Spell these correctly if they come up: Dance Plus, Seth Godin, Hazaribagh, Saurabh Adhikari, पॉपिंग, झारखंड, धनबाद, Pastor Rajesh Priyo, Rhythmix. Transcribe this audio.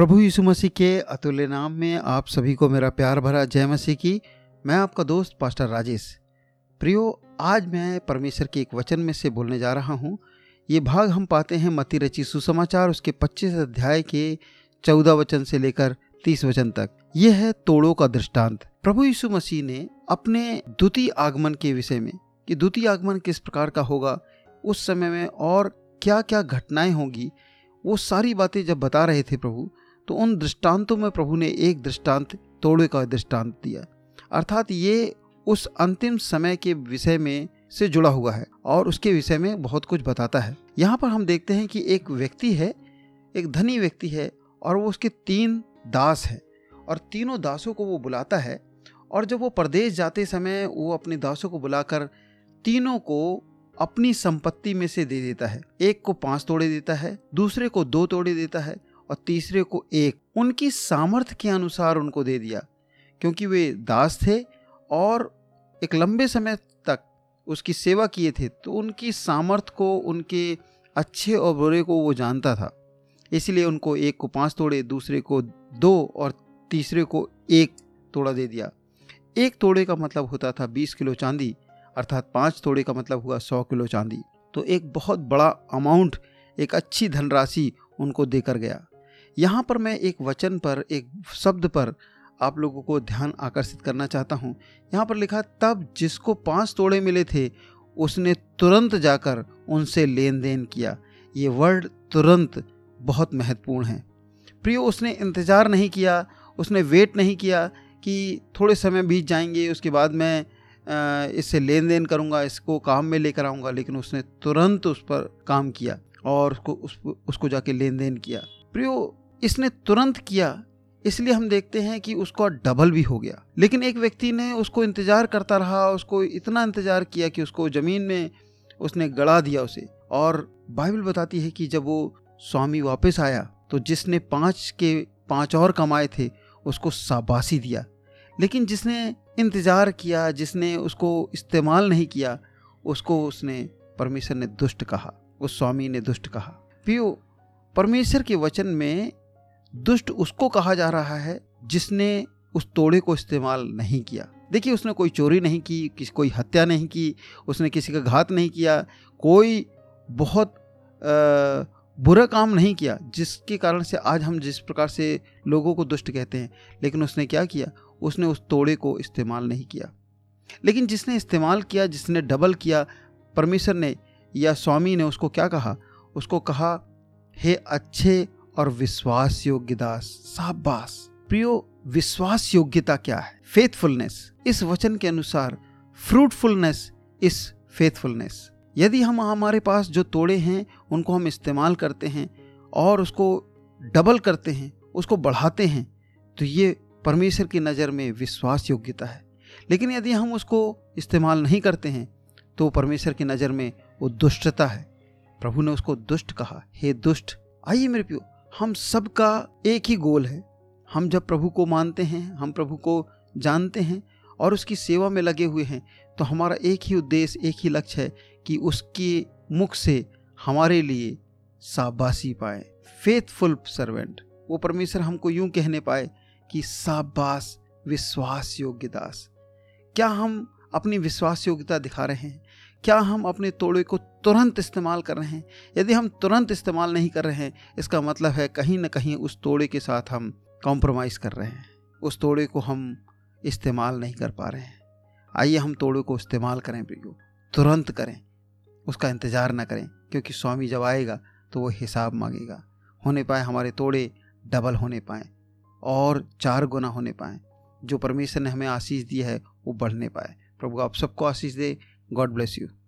प्रभु यीशु मसीह के अतुल्य नाम में आप सभी को मेरा प्यार भरा जय मसीह की। मैं आपका दोस्त पास्टर राजेश प्रियो। आज मैं परमेश्वर के एक वचन में से बोलने जा रहा हूँ। ये भाग हम पाते हैं मत्ती रचित सुसमाचार उसके 25 अध्याय के 14 वचन से लेकर 30 वचन तक। यह है तोड़ों का दृष्टांत। प्रभु यीशु मसीह ने अपने द्वितीय आगमन के विषय में कि द्वितीय आगमन किस प्रकार का होगा, उस समय में और क्या क्या घटनाएं होंगी, वो सारी बातें जब बता रहे थे प्रभु, तो उन दृष्टांतों में प्रभु ने एक दृष्टांत तोड़े का दृष्टांत दिया। अर्थात ये उस अंतिम समय के विषय में से जुड़ा हुआ है और उसके विषय में बहुत कुछ बताता है। यहाँ पर हम देखते हैं कि एक व्यक्ति है, एक धनी व्यक्ति है, और वो उसके 3 दास हैं और तीनों दासों को वो बुलाता है। और जब वो परदेश जाते समय वो अपने दासों को बुलाकर तीनों को अपनी संपत्ति में से दे देता है। एक को 5 तोड़े देता है, दूसरे को 2 तोड़े देता है और तीसरे को 1। उनकी सामर्थ्य के अनुसार उनको दे दिया, क्योंकि वे दास थे और एक लंबे समय तक उसकी सेवा किए थे, तो उनकी सामर्थ्य को, उनके अच्छे और बुरे को वो जानता था। इसलिए उनको एक को 5 तोड़े, दूसरे को 2 और तीसरे को 1 तोड़ा दे दिया। 1 तोड़े का मतलब होता था 20 किलो चांदी, अर्थात 5 तोड़े का मतलब हुआ 100 किलो चांदी। तो एक बहुत बड़ा अमाउंट, एक अच्छी धनराशि उनको देकर गया। यहाँ पर मैं एक वचन पर, एक शब्द पर आप लोगों को ध्यान आकर्षित करना चाहता हूँ। यहाँ पर लिखा, तब जिसको 5 तोड़े मिले थे उसने तुरंत जाकर उनसे लेन देन किया। ये वर्ड तुरंत बहुत महत्वपूर्ण है प्रियो। उसने इंतज़ार नहीं किया, उसने वेट नहीं किया कि थोड़े समय बीत जाएंगे, उसके बाद मैं इससे लेन देन करूँगा, इसको काम में लेकर आऊँगा। लेकिन उसने तुरंत उस पर काम किया और उसको जाके लेन देन किया प्रियो। इसने तुरंत किया, इसलिए हम देखते हैं कि उसका डबल भी हो गया। लेकिन एक व्यक्ति ने उसको इंतज़ार करता रहा, उसको इतना इंतज़ार किया कि उसको ज़मीन में उसने गड़ा दिया उसे। और बाइबल बताती है कि जब वो स्वामी वापस आया तो जिसने 5 के 5 और कमाए थे उसको शाबाशी दिया। लेकिन जिसने इंतज़ार किया, जिसने उसको इस्तेमाल नहीं किया, उसको उसने परमेश्वर ने दुष्ट कहा, उस स्वामी ने दुष्ट कहा। प्रियो, परमेश्वर के वचन में दुष्ट उसको कहा जा रहा है जिसने उस तोड़े को इस्तेमाल नहीं किया। देखिए, उसने कोई चोरी नहीं की, कोई हत्या नहीं की, उसने किसी का घात नहीं किया, कोई बहुत बुरा काम नहीं किया जिसके कारण से आज हम जिस प्रकार से लोगों को दुष्ट कहते हैं। लेकिन उसने क्या किया? उसने उस तोड़े को इस्तेमाल नहीं किया। लेकिन जिसने इस्तेमाल किया, जिसने डबल किया, परमेश्वर ने या स्वामी ने उसको क्या कहा? उसको कहा, हे अच्छे और विश्वास योग्य दास, शाबाश। प्रियो, विश्वास योग्यता क्या है? फेथफुलनेस। इस वचन के अनुसार फ्रूटफुलनेस इस फेथफुलनेस। यदि हम, हमारे पास जो तोड़े हैं उनको हम इस्तेमाल करते हैं और उसको डबल करते हैं, उसको बढ़ाते हैं, तो ये परमेश्वर की नज़र में विश्वास योग्यता है। लेकिन यदि हम उसको इस्तेमाल नहीं करते हैं तो परमेश्वर की नज़र में वो दुष्टता है। प्रभु ने उसको दुष्ट कहा, हे दुष्ट। आइए मेरे प्रियो, हम सब का एक ही गोल है। हम जब प्रभु को मानते हैं, हम प्रभु को जानते हैं और उसकी सेवा में लगे हुए हैं, तो हमारा एक ही उद्देश्य, एक ही लक्ष्य है कि उसके मुख से हमारे लिए शाबाशी पाए। फेथफुल सर्वेंट, वो परमेश्वर हमको यूं कहने पाए कि शाबाश विश्वास योग्य दास। क्या हम अपनी विश्वास योग्यता दिखा रहे हैं? क्या हम अपने तोड़े को तुरंत इस्तेमाल कर रहे हैं? यदि हम तुरंत इस्तेमाल नहीं कर रहे हैं, इसका मतलब है कहीं ना कहीं उस तोड़े के साथ हम कॉम्प्रोमाइज़ कर रहे हैं, उस तोड़े को हम इस्तेमाल नहीं कर पा रहे हैं। आइए हम तोड़े को इस्तेमाल करें प्रियो, तुरंत करें, उसका इंतज़ार ना करें, क्योंकि स्वामी जब आएगा तो वो हिसाब मांगेगा। होने पाए हमारे तोड़े डबल होने पाएँ और 4 गुना होने पाएँ। जो परमेश्वर ने हमें आशीष दी है वो बढ़ने पाए। प्रभु आप सबको आशीष दे। God bless you.